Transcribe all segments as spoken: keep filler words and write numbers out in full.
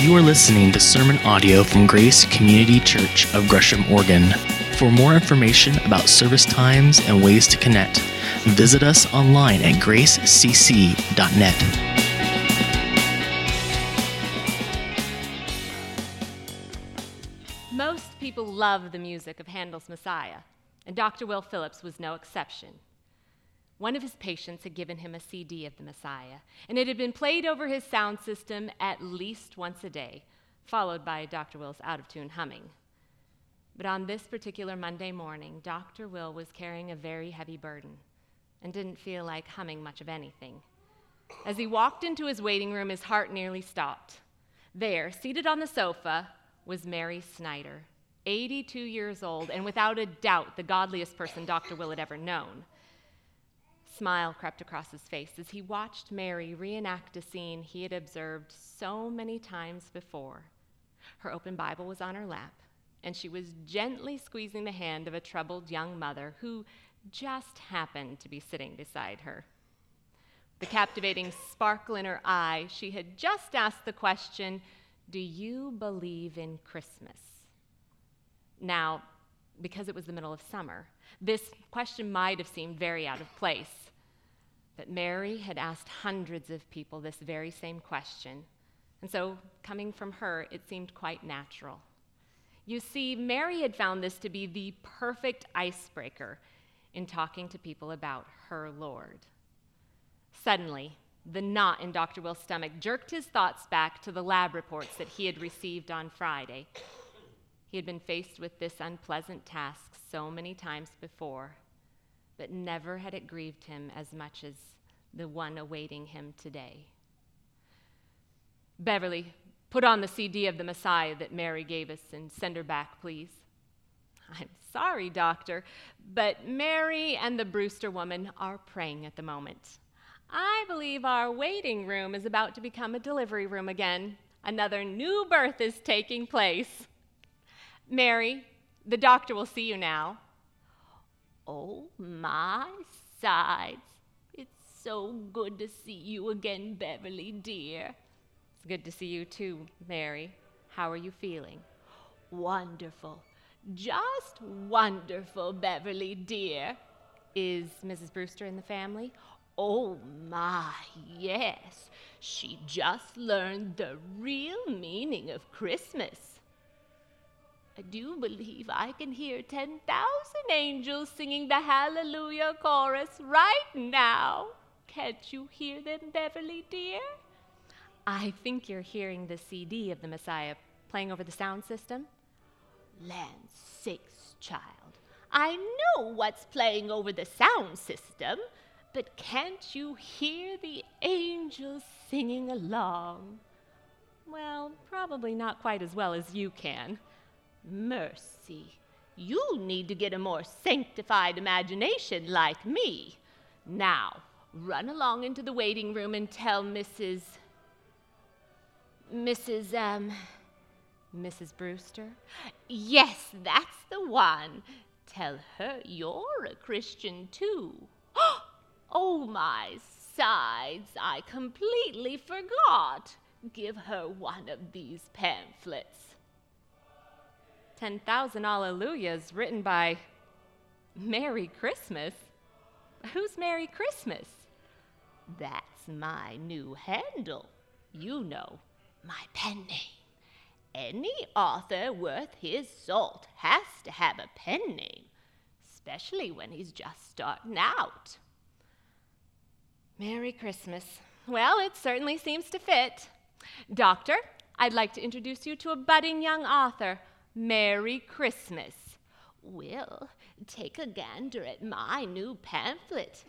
You are listening to sermon audio from Grace Community Church of Gresham, Oregon. For more information about service times and ways to connect, visit us online at grace c c dot net. Most people love the music of Handel's Messiah, and Doctor Will Phillips was no exception. One of his patients had given him a C D of the Messiah, and it had been played over his sound system at least once a day, followed by Doctor Will's out-of-tune humming. But on this particular Monday morning, Doctor Will was carrying a very heavy burden and didn't feel like humming much of anything. As he walked into his waiting room, his heart nearly stopped. There, seated on the sofa, was Mary Snyder, eighty-two years old, and without a doubt the godliest person Doctor Will had ever known. Smile crept across his face as he watched Mary reenact a scene he had observed so many times before. Her open Bible was on her lap, and she was gently squeezing the hand of a troubled young mother who just happened to be sitting beside her. The captivating sparkle in her eye, she had just asked the question, "Do you believe in Christmas?" Now, because it was the middle of summer, this question might have seemed very out of place, but Mary had asked hundreds of people this very same question, and so coming from her, it seemed quite natural. You see, Mary had found this to be the perfect icebreaker in talking to people about her Lord. Suddenly, the knot in Doctor Will's stomach jerked his thoughts back to the lab reports that he had received on Friday. He had been faced with this unpleasant task so many times before, but never had it grieved him as much as the one awaiting him today. "Beverly, put on the C D of the Messiah that Mary gave us and send her back, please." "I'm sorry, Doctor, but Mary and the Brewster woman are praying at the moment. I believe our waiting room is about to become a delivery room again. Another new birth is taking place. Mary, the doctor will see you now." "Oh, my sides. It's so good to see you again, Beverly, dear." "It's good to see you too, Mary. How are you feeling?" "Wonderful. Just wonderful, Beverly, dear." "Is Missus Brewster in the family?" "Oh, my, yes. She just learned the real meaning of Christmas. I do believe I can hear ten thousand angels singing the Hallelujah chorus right now. Can't you hear them, Beverly, dear?" "I think you're hearing the C D of the Messiah playing over the sound system." "Land sakes, child. I know what's playing over the sound system. But can't you hear the angels singing along?" "Well, probably not quite as well as you can." "Mercy, you need to get a more sanctified imagination like me. Now, run along into the waiting room and tell Missus Missus, um, Missus Brewster?" "Yes, that's the one. Tell her you're a Christian, too." "Oh, my sides, I completely forgot. Give her one of these pamphlets." ten thousand Alleluias written by Merry Christmas? Who's Merry Christmas? "That's my new handle. You know, my pen name. Any author worth his salt has to have a pen name, especially when he's just starting out." Merry Christmas. Well, it certainly seems to fit. "Doctor, I'd like to introduce you to a budding young author, Merry Christmas." "Will, take a gander at my new pamphlet.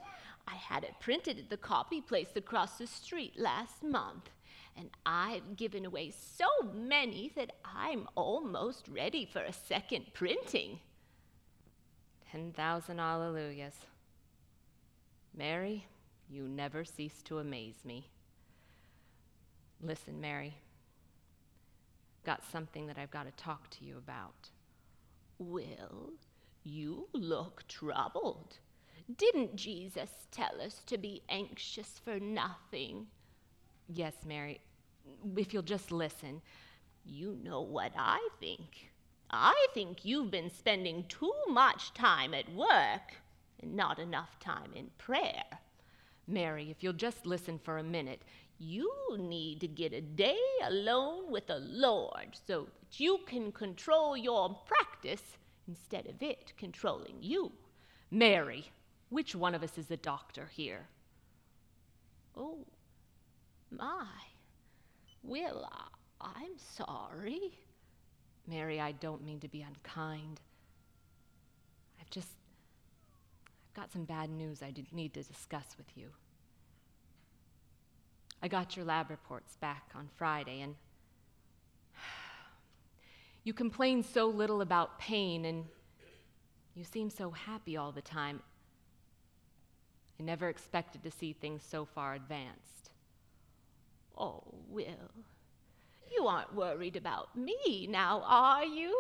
I had it printed at the copy place across the street last month, and I've given away so many that I'm almost ready for a second printing." ten thousand Alleluias. Mary, you never cease to amaze me. "Listen, Mary, got something that I've got to talk to you about." "Will, you look troubled. Didn't Jesus tell us to be anxious for nothing?" "Yes, Mary, if you'll just listen. You know what I think. I think you've been spending too much time at work and not enough time in prayer. Mary, if you'll just listen for a minute, you need to get a day alone with the Lord so that you can control your practice instead of it controlling you. Mary, which one of us is the doctor here? Oh, my. Will, I'm sorry. Mary, I don't mean to be unkind. I've just, I've got some bad news I need to discuss with you. I got your lab reports back on Friday, and you complain so little about pain, and you seem so happy all the time. I never expected to see things so far advanced. Oh, Will, you aren't worried about me now, are you?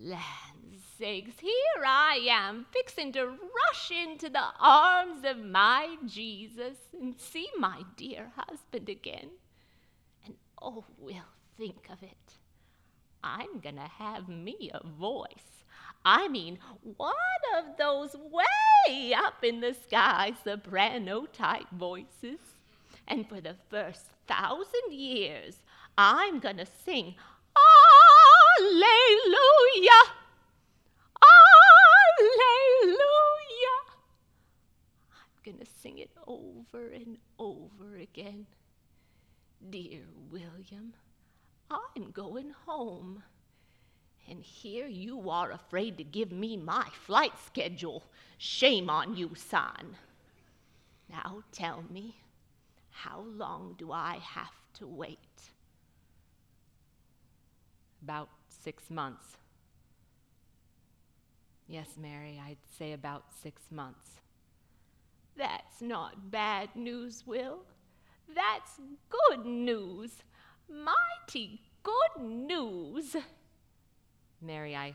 Land's sakes, here I am, fixin' to rush into the arms of my Jesus and see my dear husband again. And oh, Will, think of it. I'm gonna have me a voice. I mean, one of those way up in the sky soprano-type voices. And for the first thousand years, I'm gonna sing, Alleluia! Alleluia! I'm gonna sing it over and over again. Dear William, I'm going home. And here you are afraid to give me my flight schedule. Shame on you, son. Now tell me, how long do I have to wait? About six months. Yes, Mary, I'd say about six months. That's not bad news, Will. That's good news. Mighty good news. Mary, I,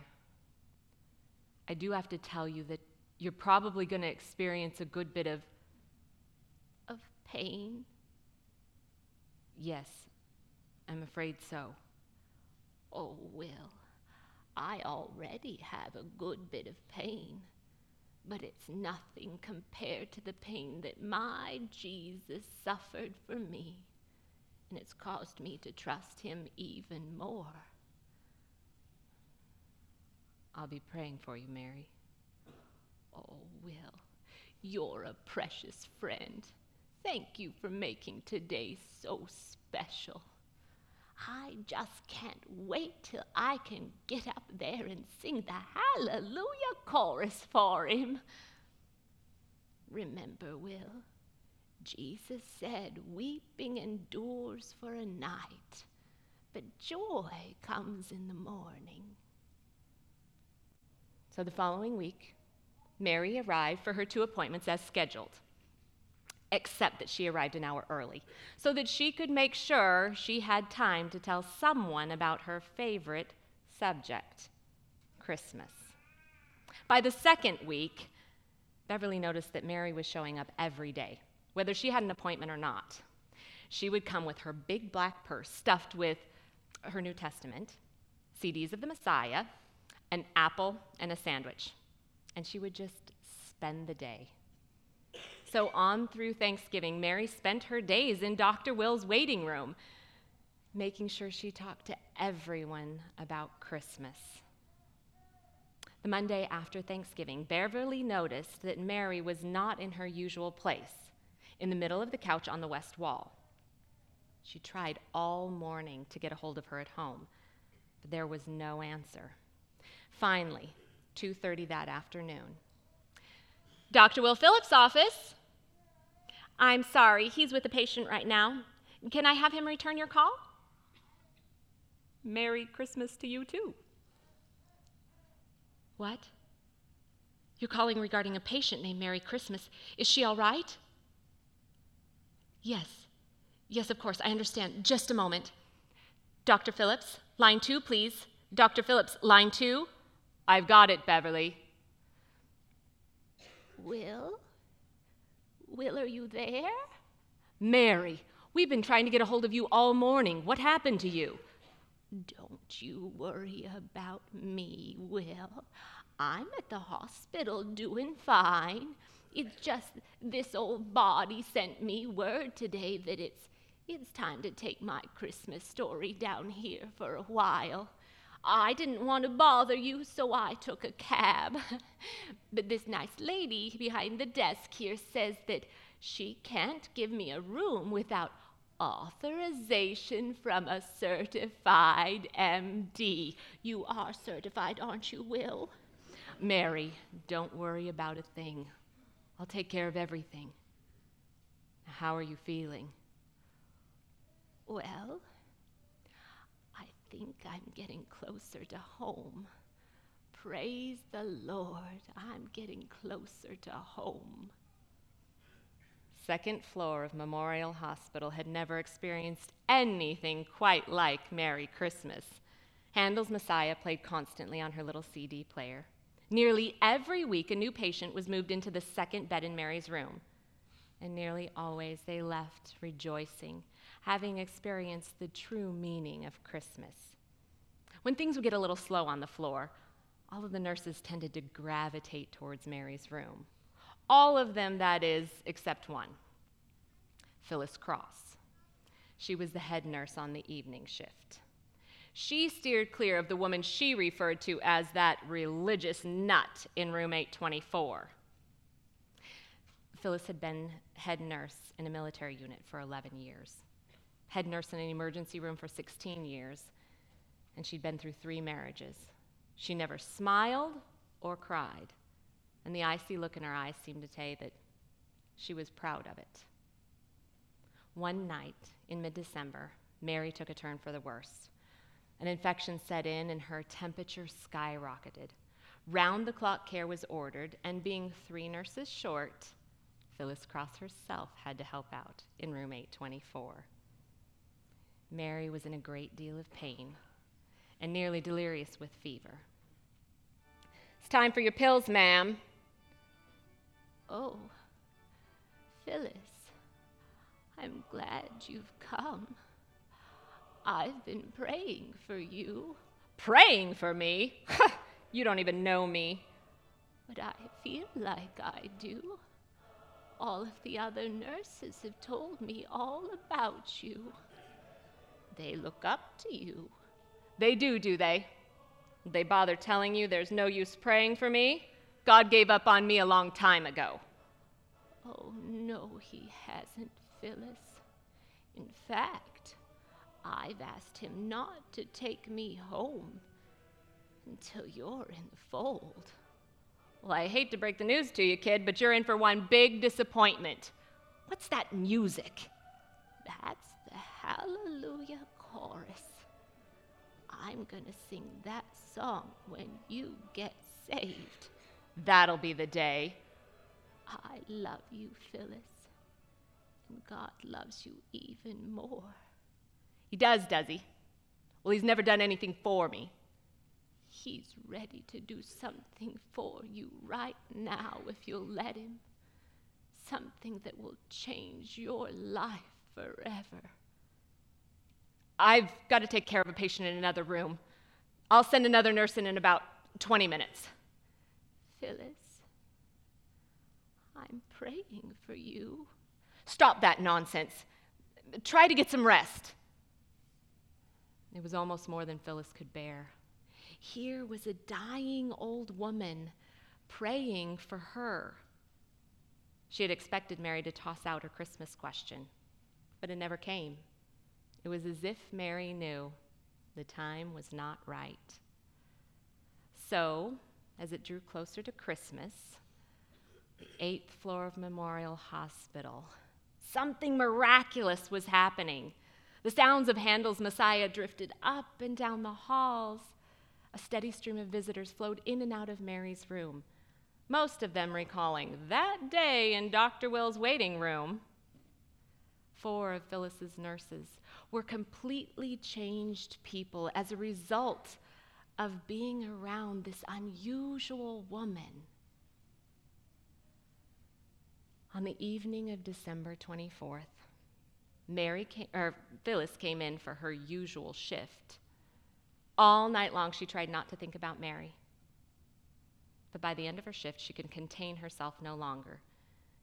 I do have to tell you that you're probably going to experience a good bit of, of pain. Yes, I'm afraid so. Oh, Will, I already have a good bit of pain, but it's nothing compared to the pain that my Jesus suffered for me, and it's caused me to trust him even more. I'll be praying for you, Mary. Oh, Will, you're a precious friend. Thank you for making today so special. I just can't wait till I can get up there and sing the Hallelujah chorus for him. Remember, Will, Jesus said weeping endures for a night, but joy comes in the morning. So the following week, Mary arrived for her two appointments as scheduled, except that she arrived an hour early, so that she could make sure she had time to tell someone about her favorite subject, Christmas. By the second week, Beverly noticed that Mary was showing up every day, whether she had an appointment or not. She would come with her big black purse stuffed with her New Testament, C Ds of the Messiah, an apple, and a sandwich. And she would just spend the day. So on through Thanksgiving, Mary spent her days in Doctor Will's waiting room, making sure she talked to everyone about Christmas. The Monday after Thanksgiving, Beverly noticed that Mary was not in her usual place, in the middle of the couch on the west wall. She tried all morning to get a hold of her at home, but there was no answer. Finally, two thirty that afternoon. Doctor Will Phillips' office. I'm sorry, he's with a patient right now. Can I have him return your call? Merry Christmas to you, too. What? You're calling regarding a patient named Merry Christmas. Is she all right? Yes. Yes, of course, I understand. Just a moment. Doctor Phillips, line two, please. Doctor Phillips, line two. I've got it, Beverly. Will? Will, are you there? Mary, We've been trying to get a hold of you all morning. What happened to you? Don't you worry about me, Will. I'm at the hospital doing fine. It's just this old body sent me word today that it's it's time to take my Christmas story down here for a while. I didn't want to bother you, so I took a cab. But this nice lady behind the desk here says that she can't give me a room without authorization from a certified M D. You are certified, aren't you, Will? Mary, don't worry about a thing. I'll take care of everything. How are you feeling? Well, I think I'm getting closer to home. Praise the Lord, I'm getting closer to home. Second floor of Memorial Hospital had never experienced anything quite like Merry Christmas. Handel's Messiah played constantly on her little C D player. Nearly every week, a new patient was moved into the second bed in Mary's room. And nearly always, they left rejoicing, having experienced the true meaning of Christmas. When things would get a little slow on the floor, all of the nurses tended to gravitate towards Mary's room. All of them, that is, except one, Phyllis Cross. She was the head nurse on the evening shift. She steered clear of the woman she referred to as that religious nut in room eight twenty-four. Phyllis had been head nurse in a military unit for eleven years, head nurse in an emergency room for sixteen years, and she'd been through three marriages. She never smiled or cried. And the icy look in her eyes seemed to say that she was proud of it. One night in mid-December, Mary took a turn for the worse. An infection set in and her temperature skyrocketed. Round-the-clock care was ordered, and being three nurses short, Phyllis Cross herself had to help out in room eight twenty-four. Mary was in a great deal of pain and nearly delirious with fever. It's time for your pills, ma'am. Oh, Phyllis, I'm glad you've come. I've been praying for you. Praying for me? You don't even know me. But I feel like I do. All of the other nurses have told me all about you. They look up to you. They do, do they? They bother telling you there's no use praying for me? God gave up on me a long time ago. Oh, no, he hasn't, Phyllis. In fact, I've asked him not to take me home until you're in the fold. Well, I hate to break the news to you, kid, but you're in for one big disappointment. What's that music? That's the Hallelujah chorus. I'm going to sing that song when you get saved. That'll be the day. I love you, Phyllis. And God loves you even more. He does, does he? Well, he's never done anything for me. He's ready to do something for you right now if you'll let him. Something that will change your life forever. I've got to take care of a patient in another room. I'll send another nurse in in about twenty minutes. Phyllis, I'm praying for you. Stop that nonsense. Try to get some rest. It was almost more than Phyllis could bear. Here was a dying old woman praying for her. She had expected Mary to toss out her Christmas question, but it never came. It was as if Mary knew the time was not right. So, as it drew closer to Christmas, the eighth floor of Memorial Hospital, something miraculous was happening. The sounds of Handel's Messiah drifted up and down the halls. A steady stream of visitors flowed in and out of Mary's room, most of them recalling that day in Doctor Will's waiting room. Four of Phyllis's nurses were completely changed people as a result of being around this unusual woman. On the evening of December twenty-fourth, Mary came, or Phyllis came in for her usual shift. All night long, she tried not to think about Mary. But by the end of her shift, she could contain herself no longer.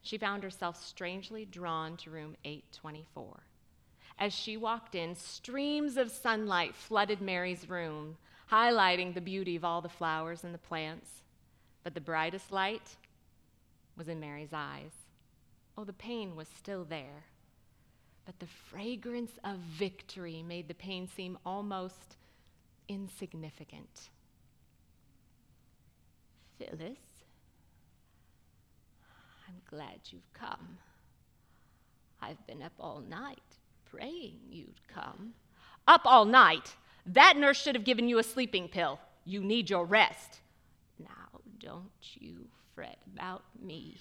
She found herself strangely drawn to room eight twenty-four. As she walked in, streams of sunlight flooded Mary's room, highlighting the beauty of all the flowers and the plants. But the brightest light was in Mary's eyes. Oh, the pain was still there. But the fragrance of victory made the pain seem almost insignificant. Phyllis, I'm glad you've come. I've been up all night praying you'd come. Up all night? That nurse should have given you a sleeping pill. You need your rest. Now, don't you fret about me.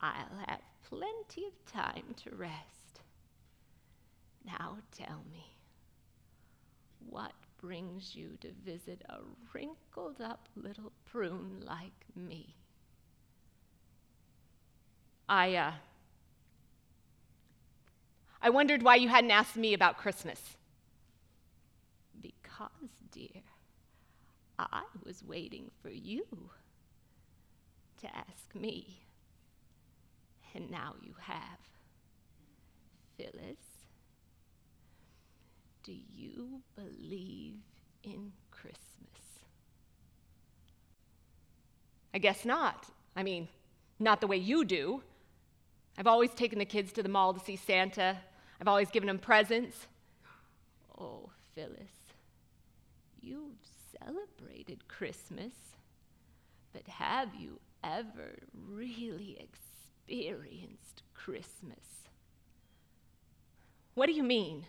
I'll have plenty of time to rest. Now tell me, what brings you to visit a wrinkled-up little prune like me? I, uh, I wondered why you hadn't asked me about Christmas. Because, dear, I was waiting for you to ask me. And now you have. Phyllis, do you believe in Christmas? I guess not. I mean, not the way you do. I've always taken the kids to the mall to see Santa. I've always given them presents. Oh, Phyllis, you've celebrated Christmas, but have you ever really experienced Christmas? What do you mean?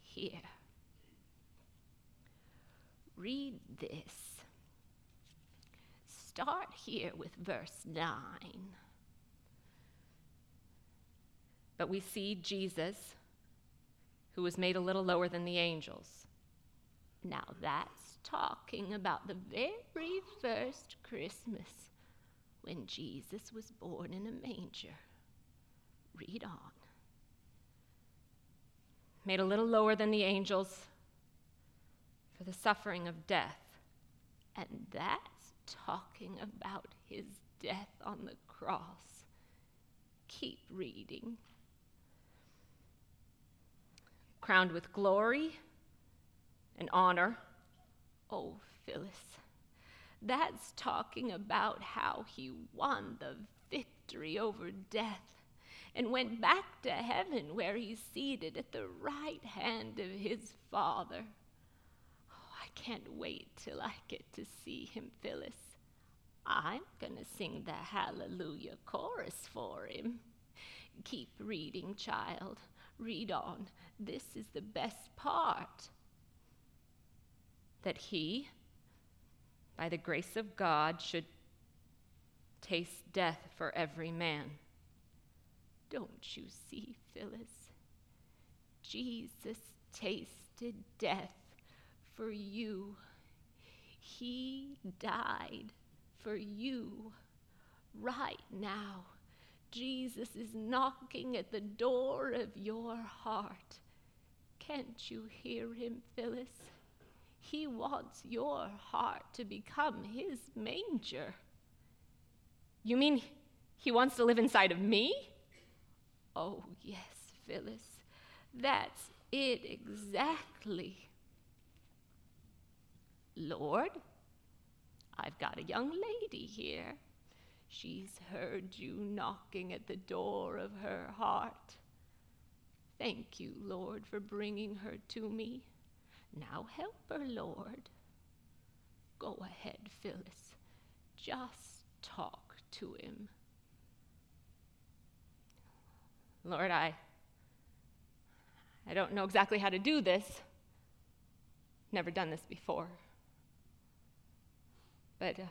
Here. Read this. Start here with verse nine. But we see Jesus, who was made a little lower than the angels. Now that's talking about the very first Christmas, when Jesus was born in a manger. Read on. Made a little lower than the angels, for the suffering of death. And that's talking about his death on the cross. Keep reading. Crowned with glory and honor. Oh, Phyllis, that's talking about how he won the victory over death and went back to heaven, where he's seated at the right hand of his Father. Oh, I can't wait till I get to see him, Phyllis. I'm going to sing the Hallelujah chorus for him. Keep reading, child. Read on. This is the best part. That he, by the grace of God, should taste death for every man. Don't you see, Phyllis? Jesus tasted death for you. He died for you. Right now, Jesus is knocking at the door of your heart. Can't you hear him, Phyllis? He wants your heart to become his manger. You mean he wants to live inside of me? Oh, yes, Phyllis, that's it exactly. Lord, I've got a young lady here. She's heard you knocking at the door of her heart. Thank you, Lord, for bringing her to me. Now help her, Lord. Go ahead, Phyllis. Just talk to him. Lord, I, I don't know exactly how to do this. Never done this before. But, uh,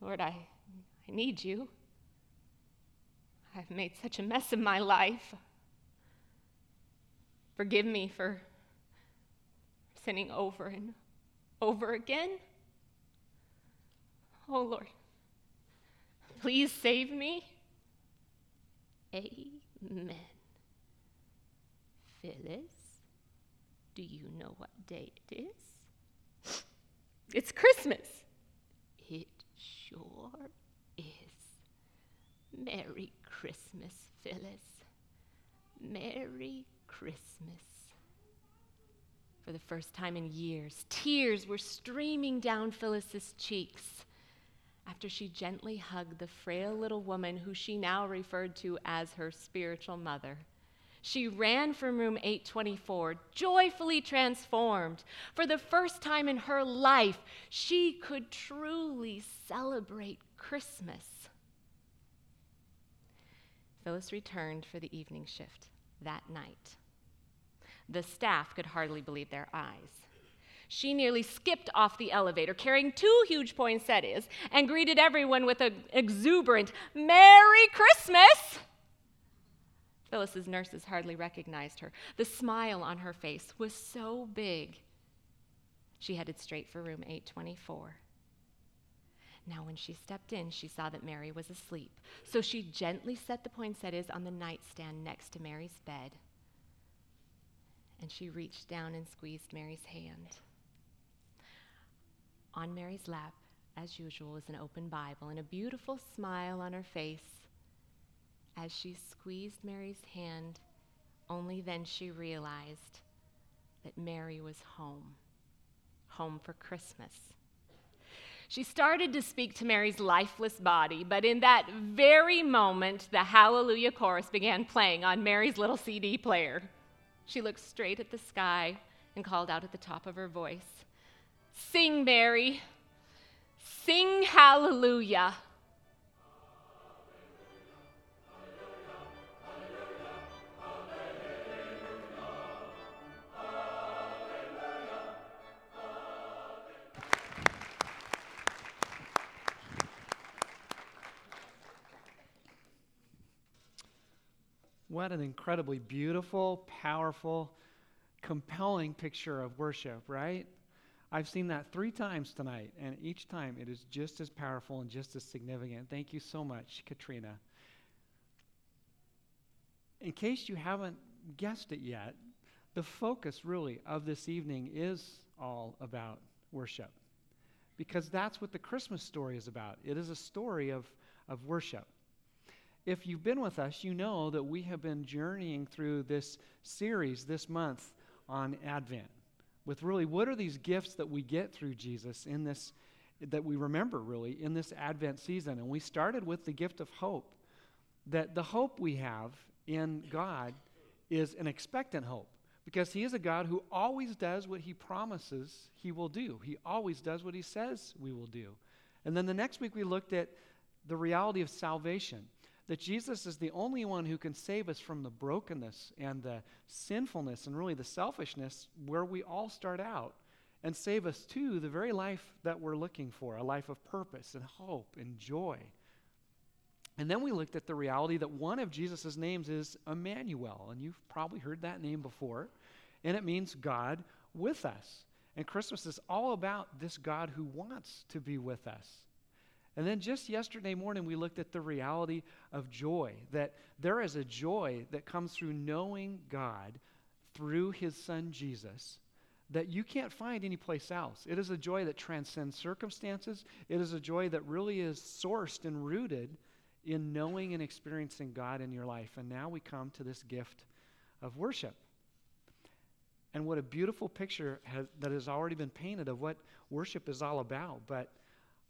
Lord, I, I need you. I've made such a mess of my life. Forgive me for sinning over and over again. Oh, Lord, please save me. Amen. Phyllis, do you know what day it is? It's Christmas. It sure is. Merry Christmas, Phyllis. Merry Christmas. For the first time in years, tears were streaming down Phyllis's cheeks after she gently hugged the frail little woman who she now referred to as her spiritual mother. She ran from room eight twenty-four, joyfully transformed. For the first time in her life, she could truly celebrate Christmas. Phyllis returned for the evening shift that night. The staff could hardly believe their eyes. She nearly skipped off the elevator, carrying two huge poinsettias, and greeted everyone with an exuberant, "Merry Christmas!" Phyllis's nurses hardly recognized her. The smile on her face was so big. She headed straight for room eight twenty-four. Now, when she stepped in, she saw that Mary was asleep, so she gently set the poinsettias on the nightstand next to Mary's bed, and she reached down and squeezed Mary's hand. On Mary's lap, as usual, was an open Bible and a beautiful smile on her face. As she squeezed Mary's hand, only then she realized that Mary was home, home for Christmas. She started to speak to Mary's lifeless body, but in that very moment, the Hallelujah chorus began playing on Mary's little C D player. She looked straight at the sky and called out at the top of her voice, "Sing, Mary. Sing Hallelujah." What an incredibly beautiful, powerful, compelling picture of worship, right? I've seen that three times tonight, and each time it is just as powerful and just as significant. Thank you so much, Katrina. In case you haven't guessed it yet, the focus really of this evening is all about worship, because that's what the Christmas story is about. It is a story of, of worship. If you've been with us, you know that we have been journeying through this series this month on Advent with really what are these gifts that we get through Jesus in this, that we remember really in this Advent season. And we started with the gift of hope, that the hope we have in God is an expectant hope because he is a God who always does what he promises he will do. He always does what he says we will do. And then the next week we looked at the reality of salvation, that Jesus is the only one who can save us from the brokenness and the sinfulness and really the selfishness where we all start out, and save us to the very life that we're looking for, a life of purpose and hope and joy. And then we looked at the reality that one of Jesus' names is Emmanuel, and you've probably heard that name before, and it means God with us. And Christmas is all about this God who wants to be with us. And then just yesterday morning, we looked at the reality of joy, that there is a joy that comes through knowing God through his son Jesus that you can't find anyplace else. It is a joy that transcends circumstances. It is a joy that really is sourced and rooted in knowing and experiencing God in your life. And now we come to this gift of worship. And what a beautiful picture has, that has already been painted of what worship is all about. But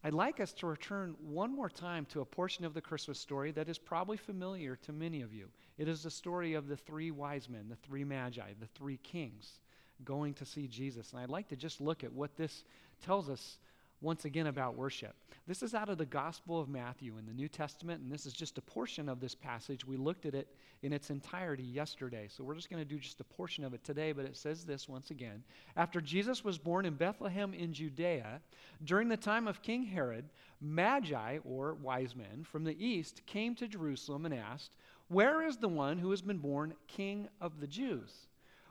I'd like us to return one more time to a portion of the Christmas story that is probably familiar to many of you. It is the story of the three wise men, the three magi, the three kings going to see Jesus. And I'd like to just look at what this tells us once again about worship. This is out of the Gospel of Matthew in the New Testament, and this is just a portion of this passage. We looked at it in its entirety yesterday, so we're just going to do just a portion of it today, but it says this once again. After Jesus was born in Bethlehem in Judea, during the time of King Herod, magi, or wise men, from the east came to Jerusalem and asked, "Where is the one who has been born King of the Jews?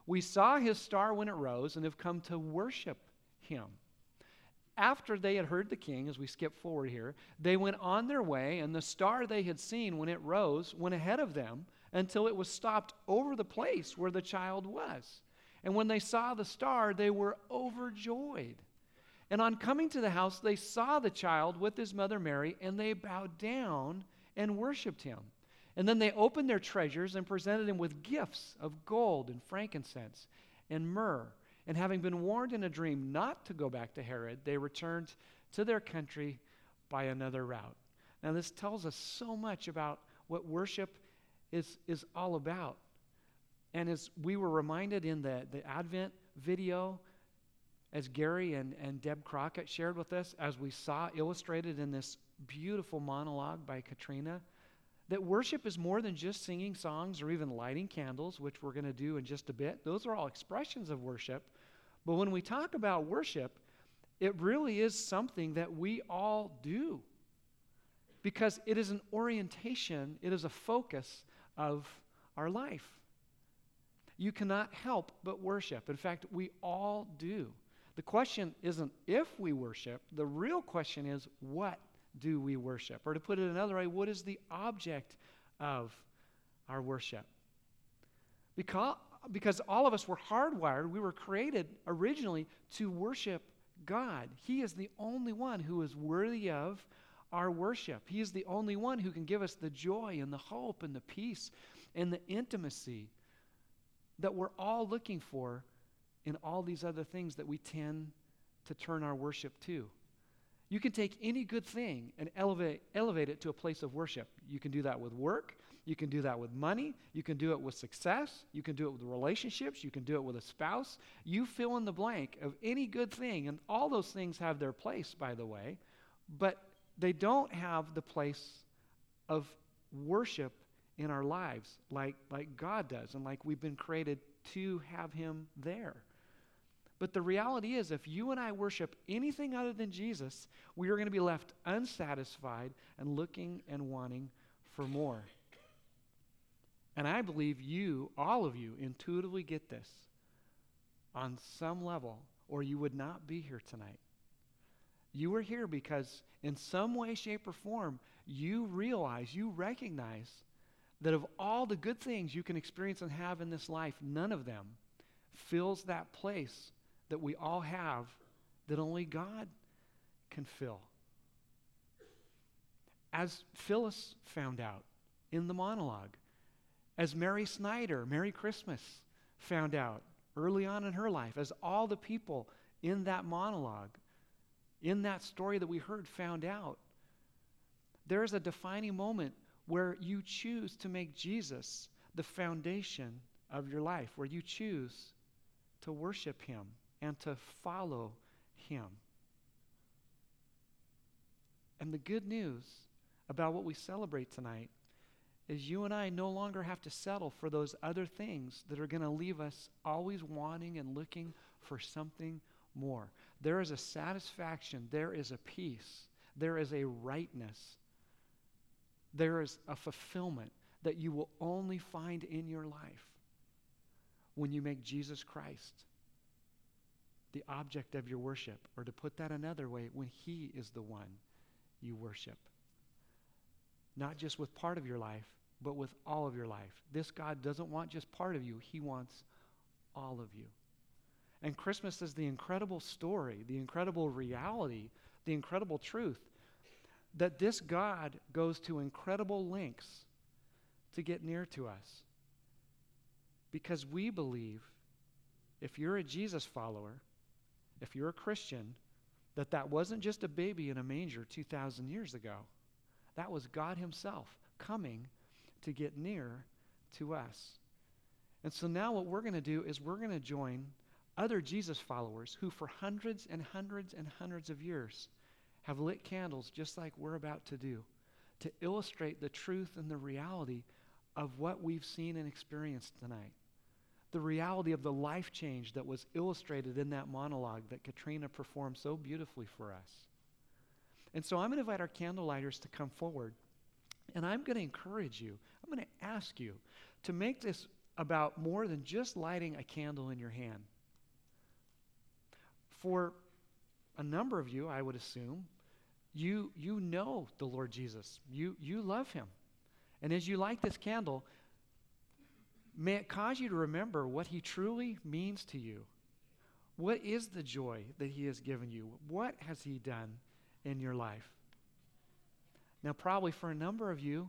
We saw his star when it rose and have come to worship him." After they had heard the king, as we skip forward here, they went on their way, and the star they had seen when it rose went ahead of them until it was stopped over the place where the child was. And when they saw the star, they were overjoyed. And on coming to the house, they saw the child with his mother Mary, and they bowed down and worshipped him. And then they opened their treasures and presented him with gifts of gold and frankincense and myrrh. And having been warned in a dream not to go back to Herod, they returned to their country by another route. Now, this tells us so much about what worship is, is all about. And as we were reminded in the, the Advent video, as Gary and, and Deb Crockett shared with us, as we saw illustrated in this beautiful monologue by Katrina, that worship is more than just singing songs or even lighting candles, which we're going to do in just a bit. Those are all expressions of worship. But when we talk about worship, it really is something that we all do, because it is an orientation, it is a focus of our life. You cannot help but worship. In fact, we all do. The question isn't if we worship. The real question is, what do we worship? Or to put it another way, what is the object of our worship? Because, because all of us were hardwired, we were created originally to worship God. He is the only one who is worthy of our worship. He is the only one who can give us the joy and the hope and the peace and the intimacy that we're all looking for in all these other things that we tend to turn our worship to. You can take any good thing and elevate elevate it to a place of worship. You can do that with work. You can do that with money. You can do it with success. You can do it with relationships. You can do it with a spouse. You fill in the blank of any good thing, and all those things have their place, by the way, but they don't have the place of worship in our lives like, like God does, and like we've been created to have him there. But the reality is, if you and I worship anything other than Jesus, we are going to be left unsatisfied and looking and wanting for more. And I believe you, all of you, intuitively get this on some level, or you would not be here tonight. You are here because in some way, shape, or form, you realize, you recognize that of all the good things you can experience and have in this life, none of them fills that place that we all have that only God can fill. As Phyllis found out in the monologue, as Mary Snyder, Merry Christmas, found out early on in her life, as all the people in that monologue, in that story that we heard, found out, there is a defining moment where you choose to make Jesus the foundation of your life, where you choose to worship him and to follow him. And the good news about what we celebrate tonight is you and I no longer have to settle for those other things that are going to leave us always wanting and looking for something more. There is a satisfaction, there is a peace, there is a rightness, there is a fulfillment that you will only find in your life when you make Jesus Christ the object of your worship, or to put that another way, when he is the one you worship. Not just with part of your life, but with all of your life. This God doesn't want just part of you, he wants all of you. And Christmas is the incredible story, the incredible reality, the incredible truth that this God goes to incredible lengths to get near to us. Because we believe, if you're a Jesus follower, if you're a Christian, that that wasn't just a baby in a manger two thousand years ago. That was God himself coming to get near to us. And so now what we're going to do is we're going to join other Jesus followers who for hundreds and hundreds and hundreds of years have lit candles just like we're about to do, to illustrate the truth and the reality of what we've seen and experienced tonight. The reality of the life change that was illustrated in that monologue that Katrina performed so beautifully for us. And so I'm going to invite our candlelighters to come forward, and I'm going to encourage you, I'm going to ask you to make this about more than just lighting a candle in your hand. For a number of you, I would assume, you you know the Lord Jesus. You you love him. And as you light this candle, may it cause you to remember what he truly means to you. What is the joy that he has given you? What has he done in your life? Now, probably for a number of you,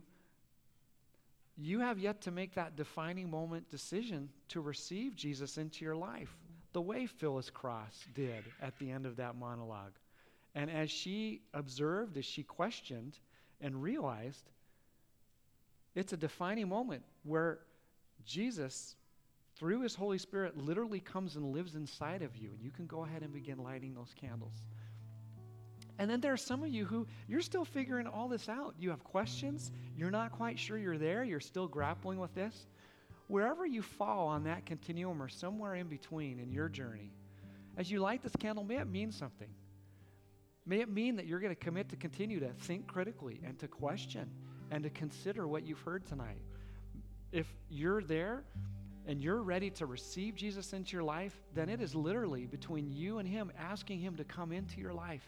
you have yet to make that defining moment decision to receive Jesus into your life, the way Phyllis Cross did at the end of that monologue. And as she observed, as she questioned and realized, it's a defining moment where Jesus, through his Holy Spirit, literally comes and lives inside of you, and you can go ahead and begin lighting those candles. And then there are some of you who, you're still figuring all this out. You have questions. You're not quite sure you're there. You're still grappling with this. Wherever you fall on that continuum or somewhere in between in your journey, as you light this candle, may it mean something. May it mean that you're going to commit to continue to think critically and to question and to consider what you've heard tonight. If you're there and you're ready to receive Jesus into your life, then it is literally between you and him, asking him to come into your life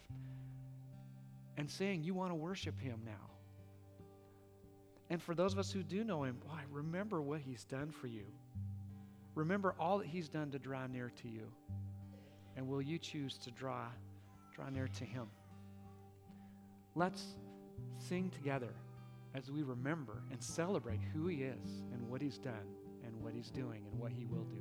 and saying you want to worship him now. And for those of us who do know him, boy, remember what he's done for you. Remember all that he's done to draw near to you. And will you choose to draw, draw near to him? Let's sing together as we remember and celebrate who he is and what he's done and what he's doing and what he will do.